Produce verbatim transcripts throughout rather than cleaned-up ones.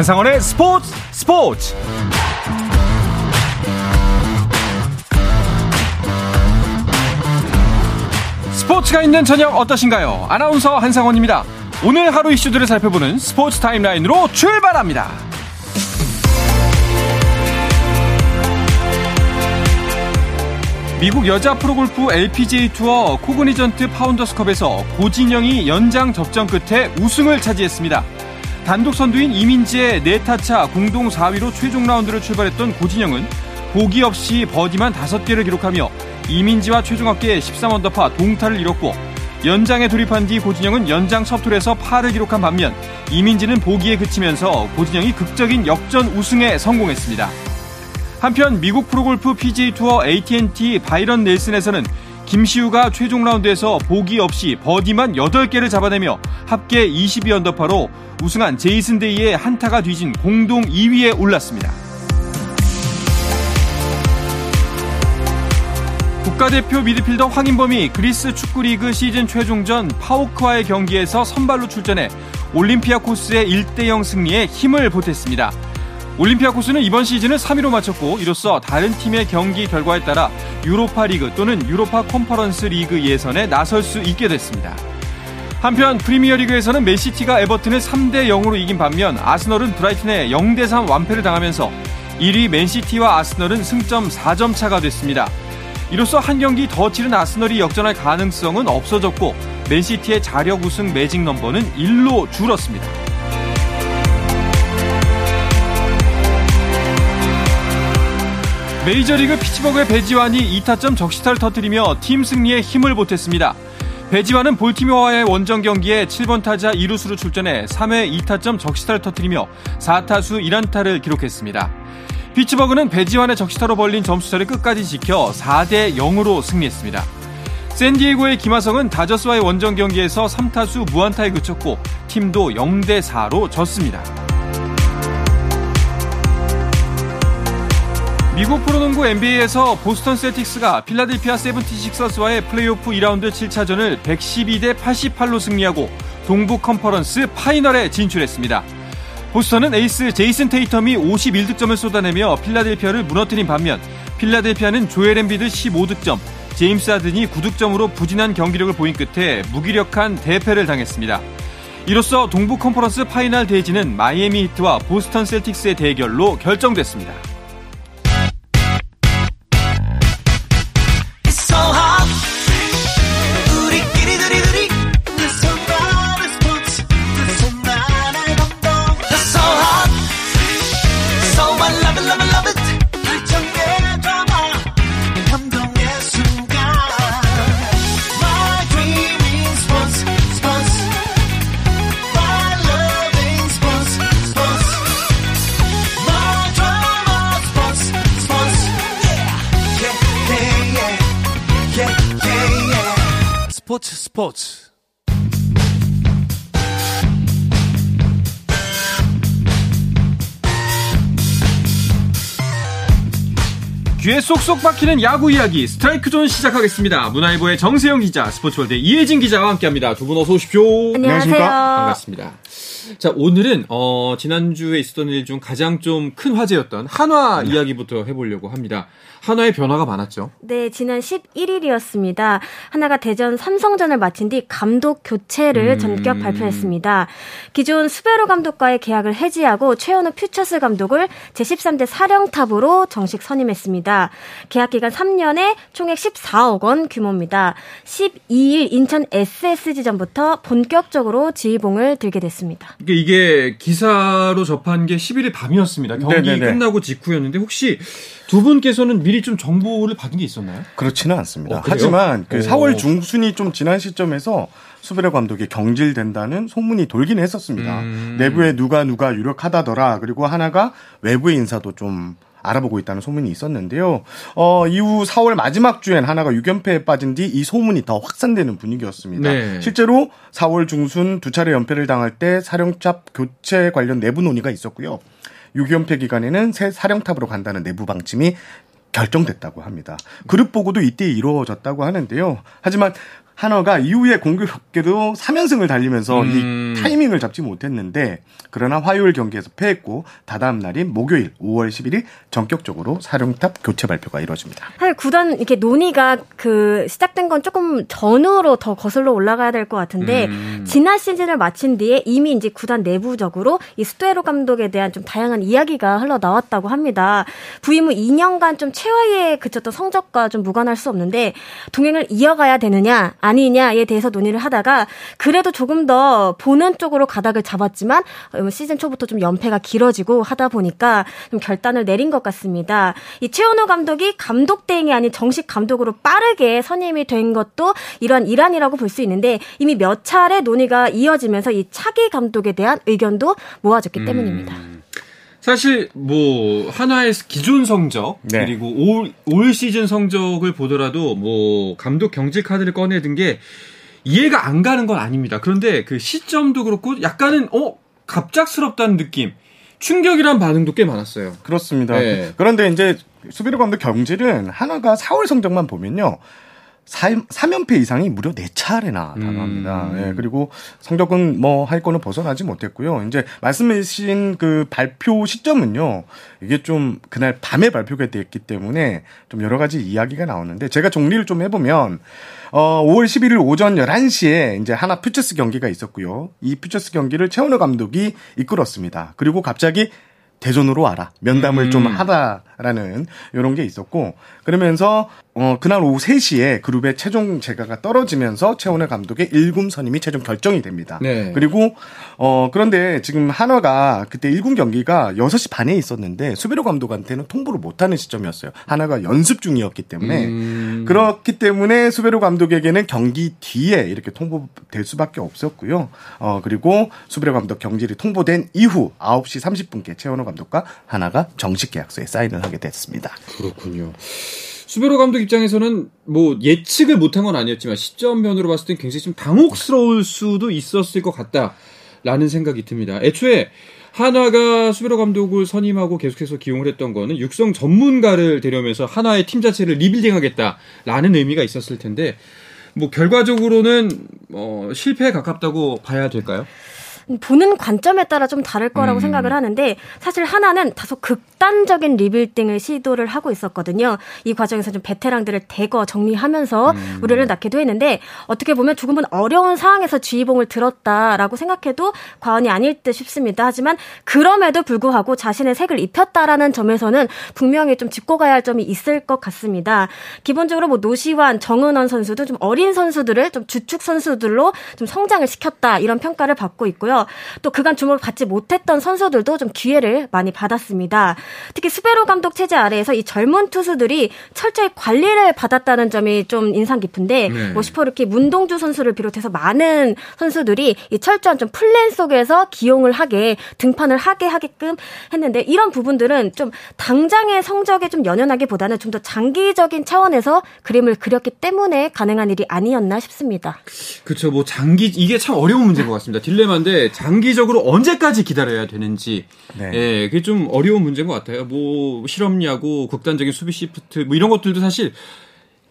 한상헌의 스포츠 스포츠. 스포츠가 있는 저녁 어떠신가요? 아나운서 한상헌입니다. 오늘 하루 이슈들을 살펴보는 스포츠 타임라인으로 출발합니다. 미국 여자 프로골프 엘피지에이 투어 코그니전트 파운더스컵에서 고진영이 연장 접전 끝에 우승을 차지했습니다. 단독 선두인 이민지의 네 타차 공동 사 위로 최종 라운드를 출발했던 고진영은 보기 없이 버디만 다섯 개를 기록하며 이민지와 최종 합계 십삼 언더파 동타를 이뤘고, 연장에 돌입한 뒤 고진영은 연장 섭툴에서 파를 기록한 반면 이민지는 보기에 그치면서 고진영이 극적인 역전 우승에 성공했습니다. 한편 미국 프로골프 피지에이 투어 에이티앤티 바이런 넬슨에서는 김시우가 최종 라운드에서 보기 없이 버디만 여덟 개를 잡아내며 합계 이십이 언더파로 우승한 제이슨 데이의 한타가 뒤진 공동 이 위에 올랐습니다. 국가대표 미드필더 황인범이 그리스 축구리그 시즌 최종전 파오크와의 경기에서 선발로 출전해 올림피아코스의 일 대 영 승리에 힘을 보탰습니다. 올림피아코스는 이번 시즌을 삼 위로 마쳤고, 이로써 다른 팀의 경기 결과에 따라 유로파 리그 또는 유로파 컨퍼런스 리그 예선에 나설 수 있게 됐습니다. 한편 프리미어리그에서는 맨시티가 에버튼을 삼 대 영으로 이긴 반면 아스널은 브라이튼에 영 대 삼 완패를 당하면서 일 위 맨시티와 아스널은 승점 사 점 차가 됐습니다. 이로써 한 경기 더 치른 아스널이 역전할 가능성은 없어졌고, 맨시티의 자력 우승 매직 넘버는 일로 줄었습니다. 메이저리그 피츠버그의 배지환이 이 타점 적시타를 터뜨리며 팀 승리에 힘을 보탰습니다. 배지환은 볼티모어와의 원정 경기에 칠 번 타자 이루수로 출전해 삼 회 이 타점 적시타를 터뜨리며 사 타수 일 안타를 기록했습니다. 피츠버그는 배지환의 적시타로 벌린 점수차를 끝까지 지켜 사 대 영으로 승리했습니다. 샌디에고의 김하성은 다저스와의 원정 경기에서 삼 타수 무안타에 그쳤고, 팀도 영 대 사로 졌습니다. 미국 프로농구 엔비에이에서 보스턴 셀틱스가 필라델피아 세븐티식서스와의 플레이오프 이 라운드 칠 차전을 백십이 대 팔십팔로 승리하고 동부 컨퍼런스 파이널에 진출했습니다. 보스턴은 에이스 제이슨 테이텀이 오십일 득점을 쏟아내며 필라델피아를 무너뜨린 반면 필라델피아는 조엘 엠비드 십오 득점, 제임스 하든이 구 득점으로 부진한 경기력을 보인 끝에 무기력한 대패를 당했습니다. 이로써 동부 컨퍼런스 파이널 대진은 마이애미 히트와 보스턴 셀틱스의 대결로 결정됐습니다. 스포츠 스포츠. 귀에 쏙쏙 박히는 야구 이야기 스트라이크 존 시작하겠습니다. 문화일보의 정세영 기자, 스포츠월드의 이혜진 기자와 함께합니다. 두 분 어서 오십시오. 안녕하십니까. 반갑습니다. 자, 오늘은 어, 지난주에 있었던 일 중 가장 좀 큰 화제였던 한화 네. 이야기부터 해보려고 합니다. 한화의 변화가 많았죠? 네, 지난 십일 일이었습니다. 한화가 대전 삼성전을 마친 뒤 감독 교체를 음... 전격 발표했습니다. 기존 수베로 감독과의 계약을 해지하고 최원호 퓨처스 감독을 제십삼 대 사령탑으로 정식 선임했습니다. 계약 기간 삼 년에 총액 십사억 원 규모입니다. 십이 일 인천 에스에스지전부터 본격적으로 지휘봉을 들게 됐습니다. 이게 기사로 접한 게 십일 일 밤이었습니다. 경기 네네네. 끝나고 직후였는데 혹시 두 분께서는 미리 좀 정보를 받은 게 있었나요? 그렇지는 않습니다. 어, 하지만 그 사월 중순이 좀 지난 시점에서 수베로 감독이 경질된다는 소문이 돌긴 했었습니다. 음. 내부에 누가 누가 유력하다더라. 그리고 하나가 외부의 인사도 좀 알아보고 있다는 소문이 있었는데요. 어, 이후 사월 마지막 주엔 하나가 육 연패에 빠진 뒤 이 소문이 더 확산되는 분위기였습니다. 네. 실제로 사월 중순 두 차례 연패를 당할 때 사령탑 교체 관련 내부 논의가 있었고요. 육 연패 기간에는 새 사령탑으로 간다는 내부 방침이 결정됐다고 합니다. 그룹 보고도 이때 이루어졌다고 하는데요. 하지만 한화가 이후에 공교롭게도 삼 연승을 달리면서 음. 이 타이밍을 잡지 못했는데 그러나 화요일 경기에서 패했고 다다음 날인 목요일 오월 십일일 전격적으로 사령탑 교체 발표가 이루어집니다. 사실 구단 이렇게 논의가 그 시작된 건 조금 전후로 더 거슬러 올라가야 될 것 같은데 음. 지난 시즌을 마친 뒤에 이미 이제 구단 내부적으로 이 수베로 감독에 대한 좀 다양한 이야기가 흘러나왔다고 합니다. 부임 후 이 년간 좀 최하위에 그쳤던 성적과 좀 무관할 수 없는데 동행을 이어가야 되느냐 아니냐에 대해서 논의를 하다가 그래도 조금 더 보는 쪽으로 가닥을 잡았지만 시즌 초부터 좀 연패가 길어지고 하다 보니까 좀 결단을 내린 것 같습니다. 이 최원호 감독이 감독 대행이 아닌 정식 감독으로 빠르게 선임이 된 것도 이러한 일환이라고 볼 수 있는데 이미 몇 차례 논의가 이어지면서 이 차기 감독에 대한 의견도 모아졌기 음. 때문입니다. 사실 뭐 한화의 기존 성적 네. 그리고 올, 올 시즌 성적을 보더라도 뭐 감독 경질 카드를 꺼내든 게 이해가 안 가는 건 아닙니다. 그런데 그 시점도 그렇고 약간은 어 갑작스럽다는 느낌, 충격이란 반응도 꽤 많았어요. 그렇습니다. 네. 그런데 이제 수비로 감독 경질은 한화가 사월 성적만 보면요. 삼 연패 이상이 무려 네 차례나 다가옵니다. 음. 예, 그리고 성적은 뭐 할 거는 벗어나지 못했고요. 이제 말씀해주신 그 발표 시점은요. 이게 좀 그날 밤에 발표가 됐기 때문에 좀 여러 가지 이야기가 나오는데 제가 정리를 좀 해보면 어, 오월 십일일 오전 열한 시에 이제 한화 퓨처스 경기가 있었고요. 이 퓨처스 경기를 최원호 감독이 이끌었습니다. 그리고 갑자기 대전으로 와라. 면담을 음. 좀 하다라는 이런 게 있었고 그러면서 어, 그날 오후 세 시에 그룹의 최종 재가가 떨어지면서 최원호 감독의 일 군 선임이 최종 결정이 됩니다. 네. 그리고 어, 그런데 지금 한화가 그때 일 군 경기가 여섯 시 반에 있었는데 수베로 감독한테는 통보를 못하는 시점이었어요. 한화가 연습 중이었기 때문에 음. 그렇기 때문에 수베로 감독에게는 경기 뒤에 이렇게 통보될 수밖에 없었고요. 어, 그리고 수베로 감독 경질이 통보된 이후 아홉 시 삼십 분께 최원호 감독과 한화가 정식 계약서에 사인을 하게 됐습니다. 그렇군요. 수베로 감독 입장에서는 뭐 예측을 못한 건 아니었지만 시점 면으로 봤을 땐 굉장히 좀 당혹스러울 수도 있었을 것 같다라는 생각이 듭니다. 애초에 한화가 수베로 감독을 선임하고 계속해서 기용을 했던 거는 육성 전문가를 데려오면서 한화의 팀 자체를 리빌딩하겠다라는 의미가 있었을 텐데 뭐 결과적으로는 어, 실패에 가깝다고 봐야 될까요? 보는 관점에 따라 좀 다를 거라고 음. 생각을 하는데 사실 하나는 다소 극단적인 리빌딩을 시도를 하고 있었거든요. 이 과정에서 좀 베테랑들을 대거 정리하면서 음. 우려를 낳기도 했는데 어떻게 보면 조금은 어려운 상황에서 지휘봉을 들었다라고 생각해도 과언이 아닐 듯 싶습니다. 하지만 그럼에도 불구하고 자신의 색을 입혔다라는 점에서는 분명히 좀 짚고 가야 할 점이 있을 것 같습니다. 기본적으로 뭐 노시환, 정은원 선수도 좀 어린 선수들을 좀 주축 선수들로 좀 성장을 시켰다 이런 평가를 받고 있고요. 또 그간 주목을 받지 못했던 선수들도 좀 기회를 많이 받았습니다. 특히 수베로 감독 체제 아래에서 이 젊은 투수들이 철저히 관리를 받았다는 점이 좀 인상 깊은데 네. 뭐 슈퍼루키 문동주 선수를 비롯해서 많은 선수들이 이 철저한 좀 플랜 속에서 기용을 하게 등판을 하게 하게끔 했는데 이런 부분들은 좀 당장의 성적에 좀 연연하기보다는 좀 더 장기적인 차원에서 그림을 그렸기 때문에 가능한 일이 아니었나 싶습니다. 그렇죠. 뭐 장기 이게 참 어려운 문제인 것 같습니다. 딜레마인데 장기적으로 언제까지 기다려야 되는지 네. 예, 그게 좀 어려운 문제인 것 같아요. 뭐 실업야구, 극단적인 수비 시프트 뭐 이런 것들도 사실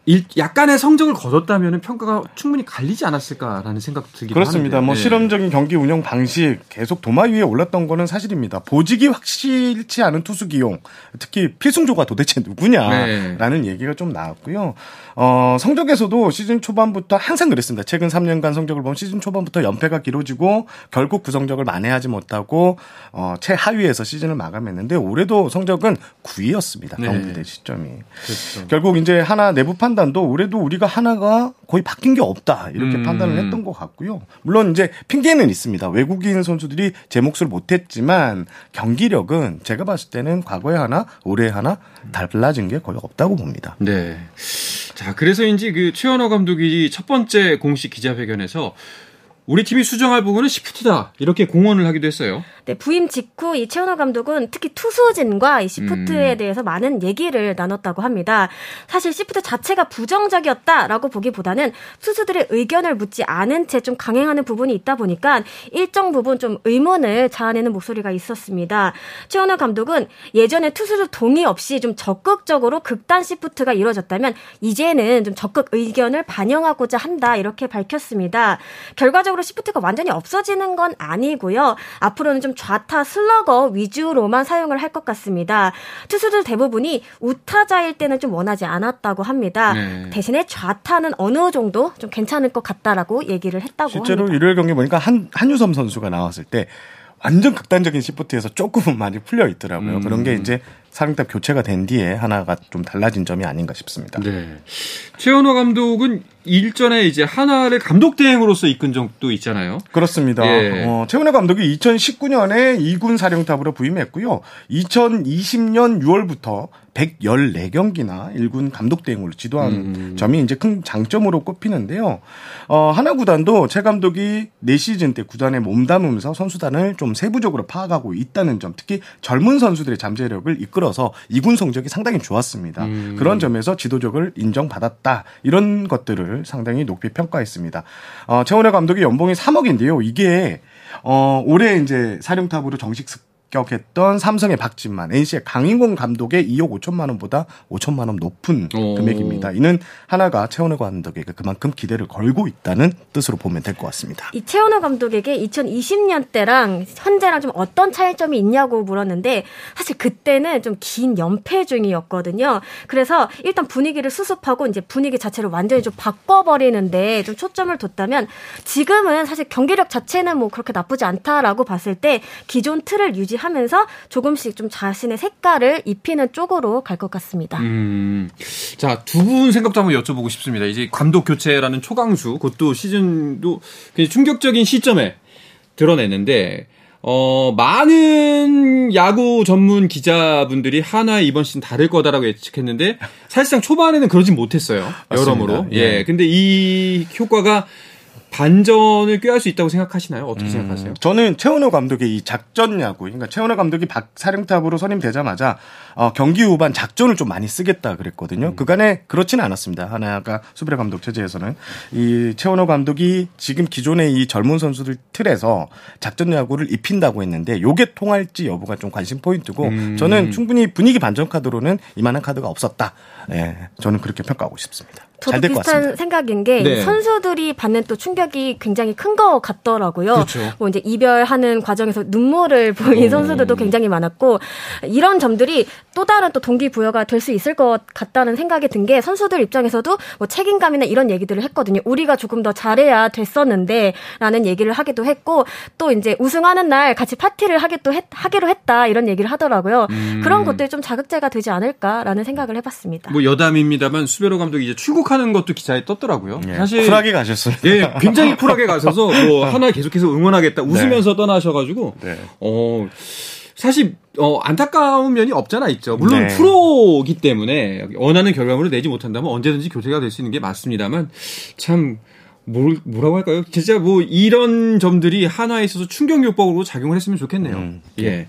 일, 약간의 성적을 거뒀다면 평가가 충분히 갈리지 않았을까라는 생각 들기도 그렇습니다. 하는데. 뭐 네. 실험적인 경기 운영 방식 계속 도마 위에 올랐던 거는 사실입니다. 보직이 확실치 않은 투수 기용, 특히 필승조가 도대체 누구냐라는 네. 얘기가 좀 나왔고요. 어, 성적에서도 시즌 초반부터 항상 그랬습니다. 최근 삼 년간 성적을 보면 시즌 초반부터 연패가 길어지고 결국 그 성적을 만회하지 못하고 어, 최하위에서 시즌을 마감했는데 올해도 성적은 구 위였습니다. 경기대 네. 시점이. 그렇죠. 결국 이제 하나 내부 판 판단도 올해도 우리가 하나가 거의 바뀐 게 없다 이렇게 음. 판단을 했던 것 같고요. 물론 이제 핑계는 있습니다. 외국인 선수들이 제 몫을 못했지만 경기력은 제가 봤을 때는 과거에 하나 올해 하나 달라진 게 거의 없다고 봅니다. 네. 자 그래서인지 그 최원호 감독이 첫 번째 공식 기자회견에서 우리 팀이 수정할 부분은 시프트다. 이렇게 공언을 하기도 했어요. 네, 부임 직후 이 최원호 감독은 특히 투수진과 이 시프트에 음. 대해서 많은 얘기를 나눴다고 합니다. 사실 시프트 자체가 부정적이었다라고 보기보다는 투수들의 의견을 묻지 않은 채 좀 강행하는 부분이 있다 보니까 일정 부분 좀 의문을 자아내는 목소리가 있었습니다. 최원호 감독은 예전에 투수들 동의 없이 좀 적극적으로 극단 시프트가 이루어졌다면 이제는 좀 적극 의견을 반영하고자 한다. 이렇게 밝혔습니다. 결과적으로 시프트가 완전히 없어지는 건 아니고요. 앞으로는 좀 좌타 슬러거 위주로만 사용을 할 것 같습니다. 투수들 대부분이 우타자일 때는 좀 원하지 않았다고 합니다. 네. 대신에 좌타는 어느 정도 좀 괜찮을 것 같다라고 얘기를 했다고 실제로 합니다. 실제로 일요일 경기 보니까 한, 한유섬 선수가 나왔을 때 완전 극단적인 시프트에서 조금은 많이 풀려 있더라고요. 음. 그런 게 이제 사령탑 교체가 된 뒤에 하나가 좀 달라진 점이 아닌가 싶습니다. 네. 최원호 감독은 일전에 이제 한화를 감독 대행으로서 이끈 적도 있잖아요. 그렇습니다. 예. 어, 최원호 감독이 이천십구 년에 이군 사령탑으로 부임했고요. 이천이십 년 유월부터 백십사 경기나 일군 감독 대행으로 지도한 음. 점이 이제 큰 장점으로 꼽히는데요. 어, 한화 구단도 최 감독이 사 시즌 때 구단에 몸담으면서 선수단을 좀 세부적으로 파악하고 있다는 점, 특히 젊은 선수들의 잠재력을 이끌어서 이군 성적이 상당히 좋았습니다. 음. 그런 점에서 지도력을 인정받았다. 이런 것들을 상당히 높이 평가했습니다. 어, 최원호 감독의 연봉이 삼억인데요. 이게 어, 올해 이제 사령탑으로 정식 격했던 삼성의 박진만, 엔씨의 강인공 감독의 이억 오천만 원보다 오천만 원 높은 오. 금액입니다. 이는 하나가 최원호 감독에게 그만큼 기대를 걸고 있다는 뜻으로 보면 될 것 같습니다. 이 최원호 감독에게 이천이십 년대랑 현재랑 좀 어떤 차이점이 있냐고 물었는데 사실 그때는 좀 긴 연패 중이었거든요. 그래서 일단 분위기를 수습하고 이제 분위기 자체를 완전히 좀 바꿔버리는데 좀 초점을 뒀다면 지금은 사실 경기력 자체는 뭐 그렇게 나쁘지 않다라고 봤을 때 기존 틀을 유지 하면서 조금씩 좀 자신의 색깔을 입히는 쪽으로 갈 것 같습니다. 음, 자, 두 분 생각도 한번 여쭤보고 싶습니다. 이제 감독 교체라는 초강수, 그것도 시즌도 굉장히 충격적인 시점에 드러냈는데 어, 많은 야구 전문 기자분들이 하나의 이번 시즌 다를 거다라고 예측했는데 사실상 초반에는 그러진 못했어요. 여러모로. 맞습니다. 예, 근데 이 효과가 반전을 꾀할 수 있다고 생각하시나요? 어떻게 음, 생각하세요? 저는 최원호 감독의 이 작전 야구, 그러니까 최원호 감독이 박 사령탑으로 선임되자마자 어, 경기 후반 작전을 좀 많이 쓰겠다 그랬거든요. 음. 그간에 그렇지는 않았습니다. 하나가 수베로 감독 체제에서는 이 최원호 감독이 지금 기존의 이 젊은 선수들 틀에서 작전 야구를 입힌다고 했는데 요게 통할지 여부가 좀 관심 포인트고 음. 저는 충분히 분위기 반전 카드로는 이만한 카드가 없었다. 예, 저는 그렇게 평가하고 싶습니다. 저도 비슷한 생각인 게 네. 선수들이 받는 또 충격이 굉장히 큰 것 같더라고요. 그렇죠. 뭐 이제 이별하는 과정에서 눈물을 보인 오. 선수들도 굉장히 많았고 이런 점들이 또 다른 또 동기부여가 될 수 있을 것 같다는 생각이 든 게 선수들 입장에서도 뭐 책임감이나 이런 얘기들을 했거든요. 우리가 조금 더 잘해야 됐었는데 라는 얘기를 하기도 했고 또 이제 우승하는 날 같이 파티를 하기도 했, 하기로 했다 이런 얘기를 하더라고요. 음. 그런 것들이 좀 자극제가 되지 않을까라는 생각을 해봤습니다. 뭐 여담입니다만 수베로 감독이 이제 출국 하는 것도 기사에 떴더라고요. 예, 사실 쿨하게 가셨습니다. 예, 굉장히 쿨하게 가셔서 뭐 하나 계속해서 응원하겠다 웃으면서 네. 떠나셔가지고 네. 어, 사실 어, 안타까운 면이 없잖아 있죠. 물론 네. 프로이기 때문에 원하는 결과물을 내지 못한다면 언제든지 교체가 될 수 있는 게 맞습니다만 참 뭘, 뭐라고 할까요? 진짜 뭐 이런 점들이 하나에 있어서 충격요법으로 작용을 했으면 좋겠네요. 음. 예.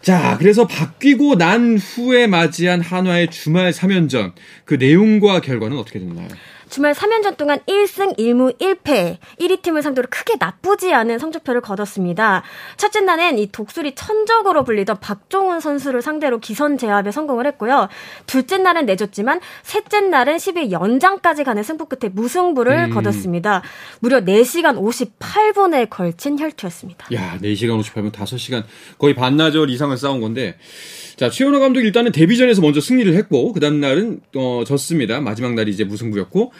자, 그래서 바뀌고 난 후에 맞이한 한화의 주말 삼 연전. 그 내용과 결과는 어떻게 됐나요? 주말 삼 연전 동안 일승 일무 일패, 일 위 팀을 상대로 크게 나쁘지 않은 성적표를 거뒀습니다. 첫째 날엔 이 독수리 천적으로 불리던 박종훈 선수를 상대로 기선 제압에 성공을 했고요. 둘째 날은 내줬지만 셋째 날은 십이 연장까지 가는 승부 끝에 무승부를 음. 거뒀습니다. 무려 네 시간 오십팔 분에 걸친 혈투였습니다. 야, 네 시간 오십팔 분, 다섯 시간 거의 반나절 이상을 싸운 건데 자, 최원호 감독이 일단은 데뷔전에서 먼저 승리를 했고 그 다음 날은 어, 졌습니다. 마지막 날이 이제 무승부였고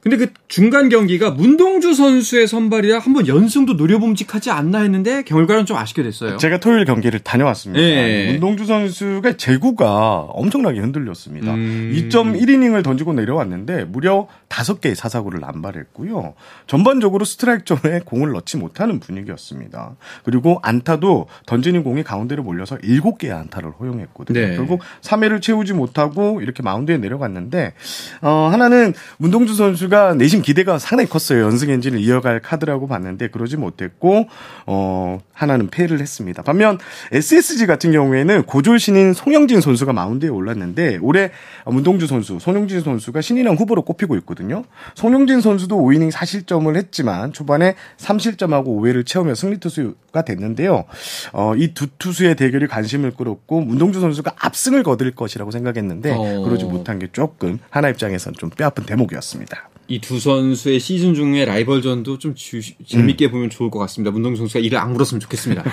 근데 그 중간 경기가 문동주 선수의 선발이라 한번 연승도 노려봄직하지 않나 했는데 결과는 좀 아쉽게 됐어요. 제가 토요일 경기를 다녀왔습니다. 예. 문동주 선수가 제구가 엄청나게 흔들렸습니다. 음. 이 점 일 이닝을 던지고 내려왔는데 무려 다섯 개의 사사구를 남발했고요. 전반적으로 스트라이크 존에 공을 넣지 못하는 분위기였습니다. 그리고 안타도 던지는 공이 가운데로 몰려서 일곱 개의 안타를 허용했거든요. 네. 결국 삼 회를 채우지 못하고 이렇게 마운드에 내려갔는데 어, 하나는 문동주 선수 문동주가 내심 기대가 상당히 컸어요. 연승 행진을 이어갈 카드라고 봤는데 그러지 못했고 어, 하나는 패를 했습니다. 반면 에스에스지 같은 경우에는 고졸 신인 송영진 선수가 마운드에 올랐는데 올해 문동주 선수, 송영진 선수가 신인왕 후보로 꼽히고 있거든요. 송영진 선수도 오 이닝 사 실점을 했지만 초반에 삼 실점하고 오 회를 채우며 승리 투수가 됐는데요. 어, 이 두 투수의 대결이 관심을 끌었고 문동주 선수가 압승을 거둘 것이라고 생각했는데 어... 그러지 못한 게 조금 하나 입장에선 좀 뼈아픈 대목이었습니다. 이 두 선수의 시즌 중에 라이벌전도 좀 주, 재밌게 음. 보면 좋을 것 같습니다. 문동주 선수가 이를 안 물었으면 좋겠습니다.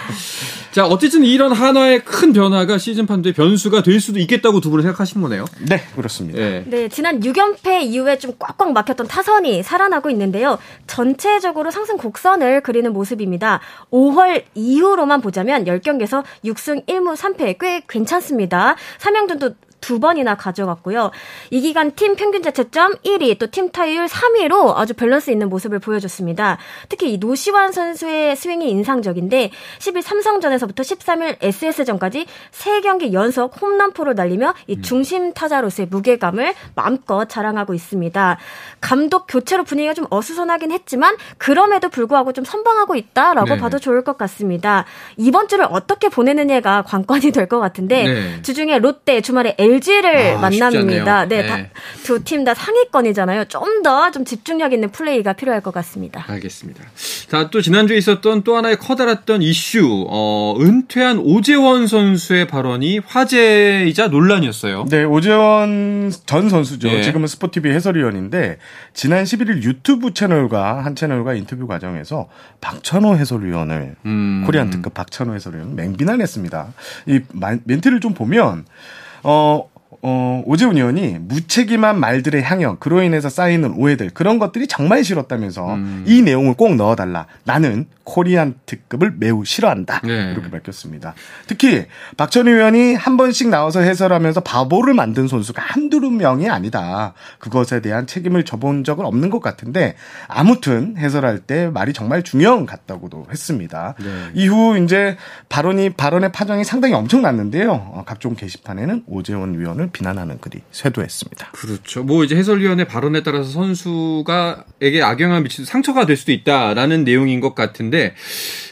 자, 어쨌든 이런 하나의 큰 변화가 시즌 판도의 변수가 될 수도 있겠다고 두 분은 생각하신 거네요. 네, 그렇습니다. 네. 네, 지난 육 연패 이후에 좀 꽉꽉 막혔던 타선이 살아나고 있는데요. 전체적으로 상승 곡선을 그리는 모습입니다. 오월 이후로만 보자면 십 경기에서 육 승 일 무 삼 패 꽤 괜찮습니다. 삼 연전도 두 번이나 가져갔고요. 이 기간 팀 평균 자책점 일 위, 또 팀 타율 삼 위로 아주 밸런스 있는 모습을 보여줬습니다. 특히 이 노시환 선수의 스윙이 인상적인데 십일 삼성전에서부터 십삼 일 에스에스전까지 세 경기 연속 홈런포를 날리며 이 중심 타자로서의 무게감을 마음껏 자랑하고 있습니다. 감독 교체로 분위기가 좀 어수선하긴 했지만 그럼에도 불구하고 좀 선방하고 있다라고 네. 봐도 좋을 것 같습니다. 이번 주를 어떻게 보내느냐가 관건이 될 것 같은데 네. 주중에 롯데, 주말에 엘 엘지를 아, 만납니다. 네, 네. 두 팀 다 상위권이잖아요. 좀 더 좀 집중력 있는 플레이가 필요할 것 같습니다. 알겠습니다. 자, 또 지난주에 있었던 또 하나의 커다랐던 이슈, 어, 은퇴한 오재원 선수의 발언이 화제이자 논란이었어요. 네, 오재원 전 선수죠. 네. 지금은 스포티비 해설위원인데 지난 십일 일 유튜브 채널과 한 채널과 인터뷰 과정에서 박찬호 해설위원을 음. 코리안특급 박찬호 해설위원 맹비난했습니다. 이 멘트를 좀 보면. 어, 어, 오재훈 의원이 무책임한 말들의 향연, 그로 인해서 쌓이는 오해들, 그런 것들이 정말 싫었다면서 음. 이 내용을 꼭 넣어달라. 나는 코리안특급을 매우 싫어한다. 네. 이렇게 밝혔습니다. 특히 박찬호 의원이 한 번씩 나와서 해설하면서 바보를 만든 선수가 한두 명이 아니다. 그것에 대한 책임을 져본 적은 없는 것 같은데 아무튼 해설할 때 말이 정말 중요한 것 같다고도 했습니다. 네. 이후 이제 발언이, 발언의 파장이 상당히 엄청났는데요. 각종 게시판에는 오재원 위원을 비난하는 글이 쇄도했습니다. 그렇죠. 뭐 이제 해설위원의 발언에 따라서 선수가에게 악영향을 미치는 상처가 될 수도 있다라는 내용인 것 같은데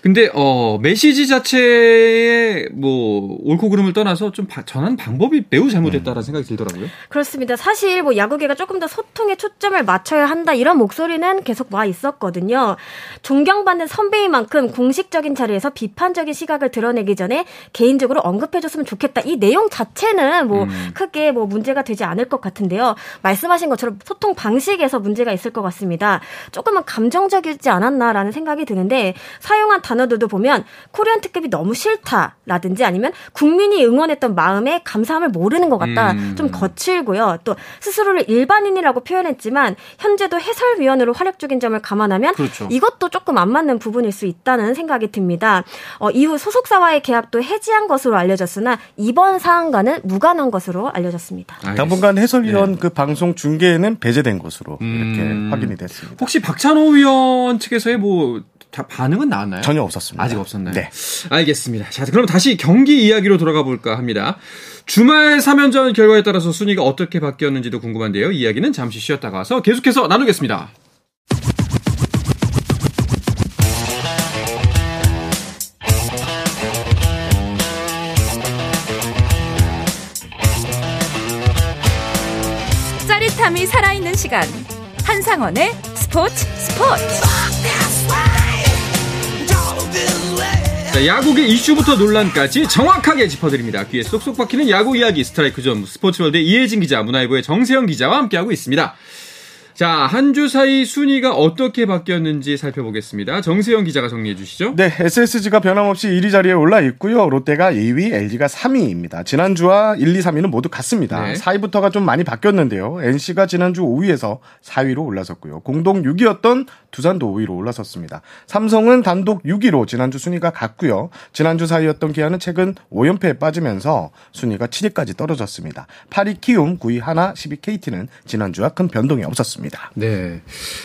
근데 어 메시지 자체의 뭐 옳고 그름을 떠나서 좀 바, 전환 방법이 매우 잘못됐다라는 음. 생각이 들더라고요. 그렇습니다. 사실 뭐 야구계가 조금 더 소통에 초점을 맞춰야 한다 이런 목소리는 계속 와 있었거든요. 존경받는 선배인 만큼 공식적인 자리에서 비판적인 시각을 드러내기 전에 개인적으로 언급해줬으면 좋겠다. 이 내용 자체는 뭐 음. 크게 뭐 문제가 되지 않을 것 같은데요. 말씀하신 것처럼 소통 방식에서 문제가 있을 것 같습니다. 조금은 감정적이지 않았나라는 생각이 드는데. 사용한 단어들도 보면 코리안 특급이 너무 싫다라든지 아니면 국민이 응원했던 마음에 감사함을 모르는 것 같다. 음. 좀 거칠고요. 또 스스로를 일반인이라고 표현했지만 현재도 해설위원으로 활약 중인 점을 감안하면 그렇죠. 이것도 조금 안 맞는 부분일 수 있다는 생각이 듭니다. 어, 이후 소속사와의 계약도 해지한 것으로 알려졌으나 이번 사항과는 무관한 것으로 알려졌습니다. 알겠습니다. 당분간 해설위원 네. 그 방송 중계에는 배제된 것으로 음. 이렇게 확인이 됐습니다. 혹시 박찬호 위원 측에서의 뭐 다 반응은 나왔나요? 전혀 없었습니다. 아직 없었나요? 네. 알겠습니다. 자, 그럼 다시 경기 이야기로 돌아가 볼까 합니다. 주말 삼 연전 결과에 따라서 순위가 어떻게 바뀌었는지도 궁금한데요. 이야기는 잠시 쉬었다가 와서 계속해서 나누겠습니다. 짜릿함이 살아있는 시간. 한상헌의 스포츠 스포츠. 자, 야구계 이슈부터 논란까지 정확하게 짚어드립니다. 귀에 쏙쏙 박히는 야구 이야기 스트라이크 존 스포츠월드의 이혜진 기자, 문화일보의 정세영 기자와 함께하고 있습니다. 자, 한 주 사이 순위가 어떻게 바뀌었는지 살펴보겠습니다. 정세영 기자가 정리해 주시죠. 네, 에스에스지가 변함없이 일 위 자리에 올라 있고요. 롯데가 이 위, 엘지가 삼 위입니다. 지난주와 일, 이, 삼 위는 모두 같습니다. 네. 사 위부터가 좀 많이 바뀌었는데요. 엔씨가 지난주 오 위에서 사 위로 올라섰고요. 공동 육 위였던 두산도 오 위로 올라섰습니다. 삼성은 단독 육 위로 지난주 순위가 같고요. 지난주 사이였던 기아는 최근 오 연패에 빠지면서 순위가 칠 위까지 떨어졌습니다. 팔 위 키움, 구 위 하나, 십 위 케이티는 지난주와 큰 변동이 없었습니다. 있습니다. 네.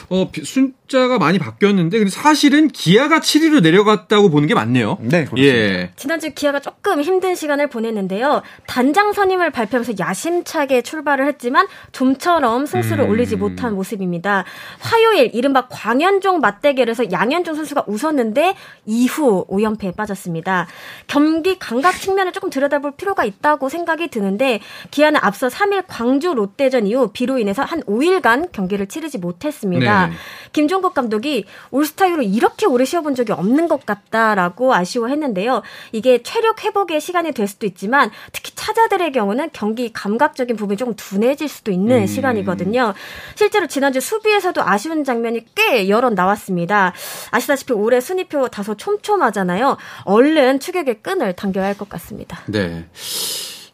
어, 숫자가 많이 바뀌었는데 근데 사실은 기아가 칠 위로 내려갔다고 보는 게 맞네요. 네, 그렇습니다. 예. 지난주 기아가 조금 힘든 시간을 보냈는데요. 단장 선임을 발표하면서 야심차게 출발을 했지만 좀처럼 승수를 음... 올리지 못한 모습입니다. 화요일 이른바 광현종 맞대결에서 양현종 선수가 웃었는데 이후 오 연패에 빠졌습니다. 경기 감각 측면을 조금 들여다볼 필요가 있다고 생각이 드는데 기아는 앞서 삼 일 광주 롯데전 이후 비로 인해서 한 오 일간 경기를 치르지 못했습니다. 네. 김종국 감독이 올스타 이후로 이렇게 오래 쉬어본 적이 없는 것 같다라고 아쉬워했는데요. 이게 체력 회복의 시간이 될 수도 있지만 특히 타자들의 경우는 경기 감각적인 부분이 조금 둔해질 수도 있는 음. 시간이거든요. 실제로 지난주 수비에서도 아쉬운 장면이 꽤 여럿 나왔습니다. 아시다시피 올해 순위표 다소 촘촘하잖아요. 얼른 추격의 끈을 당겨야 할 것 같습니다. 네.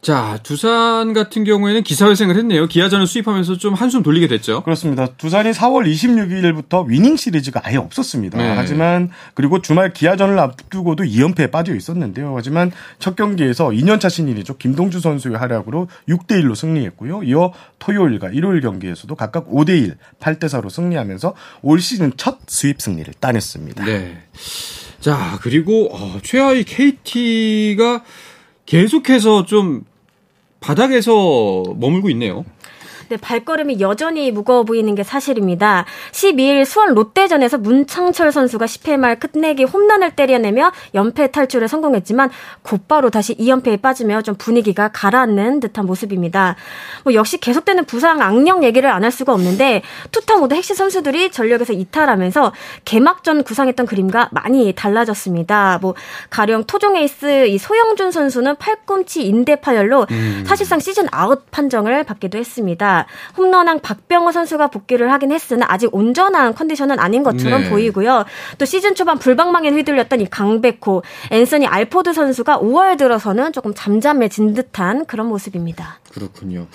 자, 두산 같은 경우에는 기사회생을 했네요. 기아전을 수입하면서 좀 한숨 돌리게 됐죠. 그렇습니다. 두산이 사월 이십육일부터 위닝 시리즈가 아예 없었습니다. 네. 하지만 그리고 주말 기아전을 앞두고도 이 연패에 빠져 있었는데요. 하지만 첫 경기에서 이 년차 신인이죠. 김동주 선수의 활약으로 육 대 일로 승리했고요. 이어 토요일과 일요일 경기에서도 각각 오 대 일, 팔 대 사로 승리하면서 올 시즌 첫 수입 승리를 따냈습니다. 네. 자, 그리고 어, 최하위 케이티가 계속해서 좀 바닥에서 머물고 있네요. 네, 발걸음이 여전히 무거워 보이는 게 사실입니다. 십이일 수원 롯데전에서 문창철 선수가 십 회 말 끝내기 홈런을 때려내며 연패 탈출에 성공했지만 곧바로 다시 이 연패에 빠지며 좀 분위기가 가라앉는 듯한 모습입니다. 뭐 역시 계속되는 부상 악령 얘기를 안 할 수가 없는데 투타 모두 핵심 선수들이 전력에서 이탈하면서 개막전 구상했던 그림과 많이 달라졌습니다. 뭐 가령 토종 에이스 이 소영준 선수는 팔꿈치 인대 파열로 음. 사실상 시즌 아웃 판정을 받기도 했습니다. 홈런왕 박병호 선수가 복귀를 하긴 했으나 아직 온전한 컨디션은 아닌 것처럼 네. 보이고요. 또 시즌 초반 불방망이에 휘둘렸던 이 강백호, 앤서니 알포드 선수가 오월 들어서는 조금 잠잠해진 듯한 그런 모습입니다. 그렇군요.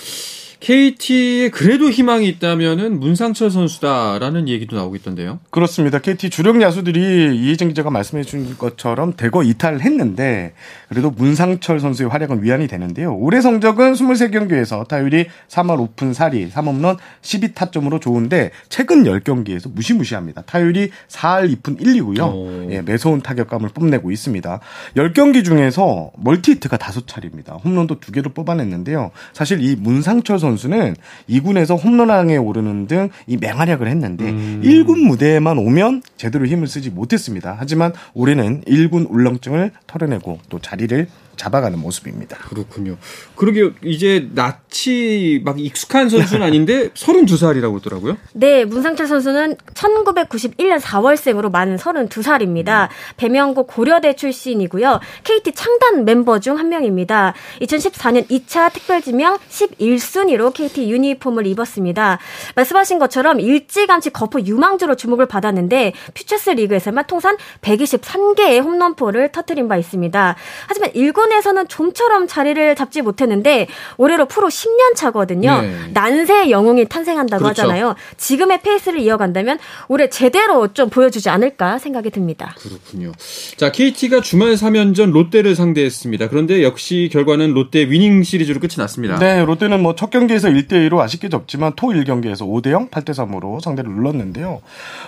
케이티에 그래도 희망이 있다면은 문상철 선수다라는 얘기도 나오고 있던데요. 그렇습니다. 케이티 주력 야수들이 이혜진 기자가 말씀해 주신 것처럼 대거 이탈을 했는데 그래도 문상철 선수의 활약은 위안이 되는데요. 올해 성적은 이십삼 경기에서 타율이 삼 할 오 푼 사 리, 삼 홈런 십이 타점으로 좋은데 최근 십 경기에서 무시무시합니다. 타율이 사 할 이 푼 일 리고요. 예, 매서운 타격감을 뽐내고 있습니다. 십 경기 중에서 멀티히트가 다섯 차례입니다. 홈런도 두 개로 뽑아냈는데요. 사실 이 문상철 선수 선수는 이 군에서 홈런왕에 오르는 등 이 맹활약을 했는데 음. 일 군 무대에만 오면 제대로 힘을 쓰지 못했습니다. 하지만 올해는 일 군 울렁증을 털어내고 또 자리를 잡아가는 모습입니다. 그렇군요. 그러게요. 이제 낯이 막 익숙한 선수는 아닌데 서른두 살이라고 하더라고요. 네. 문상철 선수는 천구백구십일년 사월생으로 만 서른두 살입니다. 음. 배명고 고려대 출신이고요. 케이티 창단 멤버 중 한 명입니다. 이천십사년 이 차 특별지명 십일 순위로 케이티 유니폼을 입었습니다. 말씀하신 것처럼 일찌감치 거포 유망주로 주목을 받았는데 퓨처스 리그에서만 통산 백이십삼 개의 홈런포를 터뜨린 바 있습니다. 하지만 일 군 에서는 좀처럼 자리를 잡지 못했는데 올해로 프로 십 년 차거든요. 네. 난세의 영웅이 탄생한다고 그렇죠. 하잖아요. 지금의 페이스를 이어간다면 올해 제대로 좀 보여주지 않을까 생각이 듭니다. 그렇군요. 자, 케이티가 주말 삼 연전 롯데를 상대했습니다. 그런데 역시 결과는 롯데 위닝 시리즈로 끝이 났습니다. 네, 롯데는 뭐 첫 경기에서 일 대 이로 아쉽게 졌지만 토 일 경기에서 오 대 영, 팔 대 삼으로 상대를 눌렀는데요.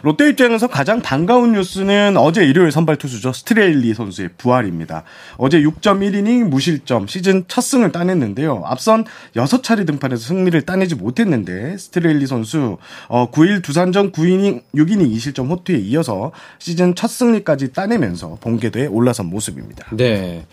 롯데 입장에서 가장 반가운 뉴스는 어제 일요일 선발 투수죠. 스트레일리 선수의 부활입니다. 어제 육 점 일 이닝 무실점 시즌 첫 승을 따냈는데요. 앞선 여섯 차례 등판에서 승리를 따내지 못했는데 스트레일리 선수 어, 구일 두산전 구 이닝 육 이닝 이 실점 호투에 이어서 시즌 첫 승리까지 따내면서 본궤도에 올라선 모습입니다. 네.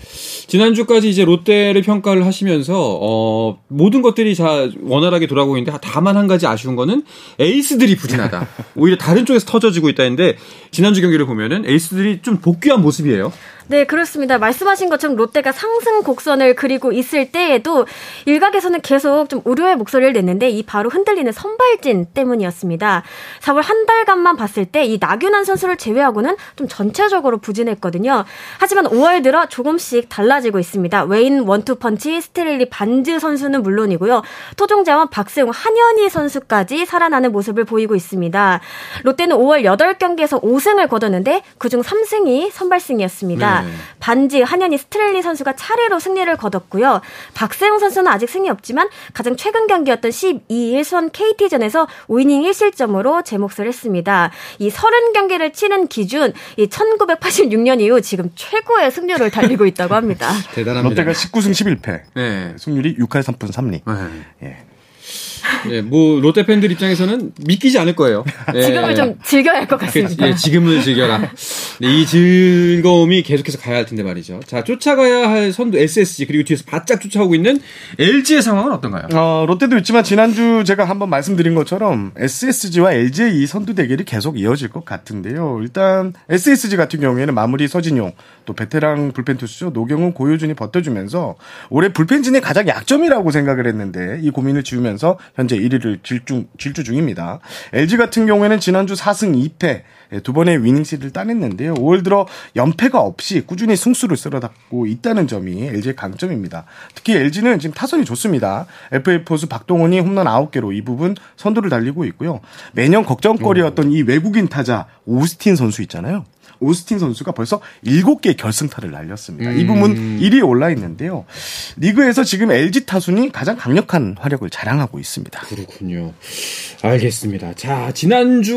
지난주까지 이제 롯데를 평가를 하시면서 어, 모든 것들이 다 원활하게 돌아가고 있는데 다만 한 가지 아쉬운 거는 에이스들이 부진하다. 오히려 다른 쪽에서 터져지고 있다 했는데 지난주 경기를 보면은 에이스들이 좀 복귀한 모습이에요. 네, 그렇습니다. 말씀하신 것처럼 롯데가 상승 곡선을 그리고 있을 때에도 일각에서는 계속 좀 우려의 목소리를 냈는데 이 바로 흔들리는 선발진 때문이었습니다. 사월 한 달간만 봤을 때 이 나균환 선수를 제외하고는 좀 전체적으로 부진했거든요. 하지만 오월 들어 조금씩 달라지고 있습니다. 웨인 원투펀치, 스트레일리 반즈 선수는 물론이고요. 토종자원 박세웅, 한현희 선수까지 살아나는 모습을 보이고 있습니다. 롯데는 오월 여덟 경기에서 오 승을 거뒀는데 그중 삼 승이 선발승이었습니다. 네. 있습니다. 네. 반지, 한현희, 스트레일리 선수가 차례로 승리를 거뒀고요. 박세웅 선수는 아직 승리 없지만 가장 최근 경기였던 십이 일 수원 케이티전에서 오 이닝 일 실점으로 제 몫을 했습니다. 이 삼십 경기를 치는 기준 이 천구백팔십육 년 이후 지금 최고의 승률을 달리고 있다고 합니다. 대단합니다. 롯데가 십구 승 십일 패. 네. 승률이 육 할 삼 푼 삼 리. 네. 예. 예, 뭐 롯데 팬들 입장에서는 믿기지 않을 거예요. 예, 지금을 예. 좀 즐겨야 할 것 같습니다. 예, 지금을 즐겨라. 이 즐거움이 계속해서 가야 할 텐데 말이죠. 자, 쫓아가야 할 선두 에스에스지 그리고 뒤에서 바짝 쫓아오고 있는 엘지의 상황은 어떤가요? 어, 롯데도 있지만 지난주 제가 한번 말씀드린 것처럼 에스에스지와 엘지의 이 선두 대결이 계속 이어질 것 같은데요. 일단 에스에스지 같은 경우에는 마무리 서진용, 또 베테랑 불펜 투수죠. 노경훈, 고효준이 버텨주면서 올해 불펜진이 가장 약점이라고 생각을 했는데 이 고민을 지우면서 현재 일 위를 질주, 질주 중입니다. 엘지 같은 경우에는 지난주 사 승 이 패 두 번의 위닝시를 따냈는데요. 올 들어 연패가 없이 꾸준히 승수를 쓸어담고 있다는 점이 엘지의 강점입니다. 특히 엘지는 지금 타선이 좋습니다. 에프에이 포수 박동원이 홈런 아홉 개로 이 부분 선두를 달리고 있고요. 매년 걱정거리였던 이 외국인 타자 오스틴 선수 있잖아요. 오스틴 선수가 벌써 일곱 개의 결승타를 날렸습니다. 음. 이 부분 일 위에 올라있는데요. 리그에서 지금 엘지 타순이 가장 강력한 화력을 자랑하고 있습니다. 그렇군요. 알겠습니다. 자, 지난주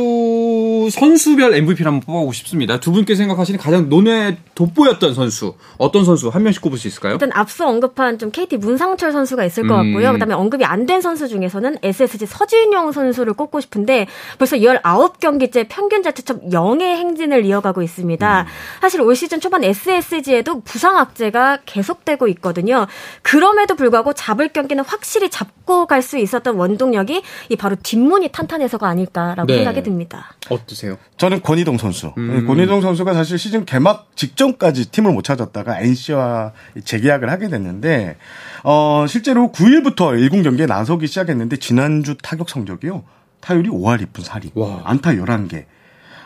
선수별 엠브이피를 한번 뽑아보고 싶습니다. 두 분께 생각하시는 가장 논외 돋보였던 선수, 어떤 선수 한 명씩 꼽을 수 있을까요? 일단 앞서 언급한 좀 케이티 문상철 선수가 있을 것 같고요. 음. 그다음에 언급이 안 된 선수 중에서는 에스에스지 서진용 선수를 꼽고 싶은데 벌써 열아홉 경기째 평균 자체점 영의 행진을 이어가고 있습니다. 있습니다. 음. 사실 올 시즌 초반 에스에스지에도 부상 악재가 계속되고 있거든요. 그럼에도 불구하고 잡을 경기는 확실히 잡고 갈 수 있었던 원동력이 이 바로 뒷문이 탄탄해서가 아닐까라고 네. 생각이 듭니다. 어떠세요? 저는 권희동 선수. 음. 권희동 선수가 사실 시즌 개막 직전까지 팀을 못 찾았다가 엔씨와 재계약을 하게 됐는데 어, 실제로 구 일부터 일군 경기에 나서기 시작했는데 지난주 타격 성적이요. 타율이 오 할 이 푼 사 리. 와. 안타 열한 개.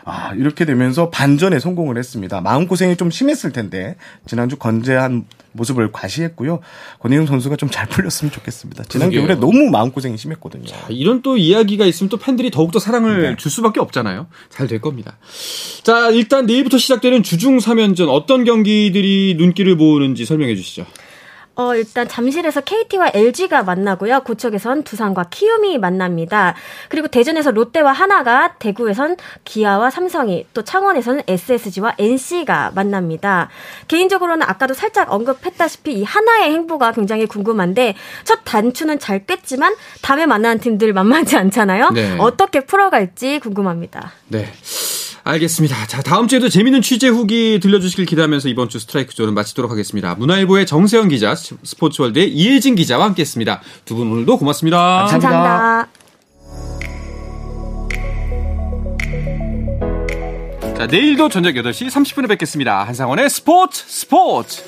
아, 이렇게 되면서 반전에 성공을 했습니다. 마음고생이 좀 심했을 텐데 지난주 건재한 모습을 과시했고요. 권희동 선수가 좀 잘 풀렸으면 좋겠습니다. 지난 겨울에 너무 마음고생이 심했거든요. 자, 이런 또 이야기가 있으면 또 팬들이 더욱더 사랑을 네. 줄 수밖에 없잖아요. 잘 될 겁니다. 자, 일단 내일부터 시작되는 주중 삼 연전 어떤 경기들이 눈길을 모으는지 설명해 주시죠. 어, 일단 잠실에서 케이티와 엘지가 만나고요. 고척에선 두산과 키움이 만납니다. 그리고 대전에서 롯데와 한화가, 대구에선 기아와 삼성이, 또 창원에서는 에스에스지와 엔씨가 만납니다. 개인적으로는 아까도 살짝 언급했다시피 이 한화의 행보가 굉장히 궁금한데 첫 단추는 잘 꿰지만 다음에 만나는 팀들 만만치 않잖아요. 네. 어떻게 풀어갈지 궁금합니다. 네. 알겠습니다. 자, 다음 주에도 재미있는 취재 후기 들려주시길 기대하면서 이번 주 스트라이크 존은 마치도록 하겠습니다. 문화일보의 정세영 기자, 스포츠월드의 이혜진 기자와 함께했습니다. 두 분 오늘도 고맙습니다. 감사합니다. 감사합니다. 자, 내일도 저녁 여덟 시 삼십 분에 뵙겠습니다. 한상헌의 스포츠 스포츠.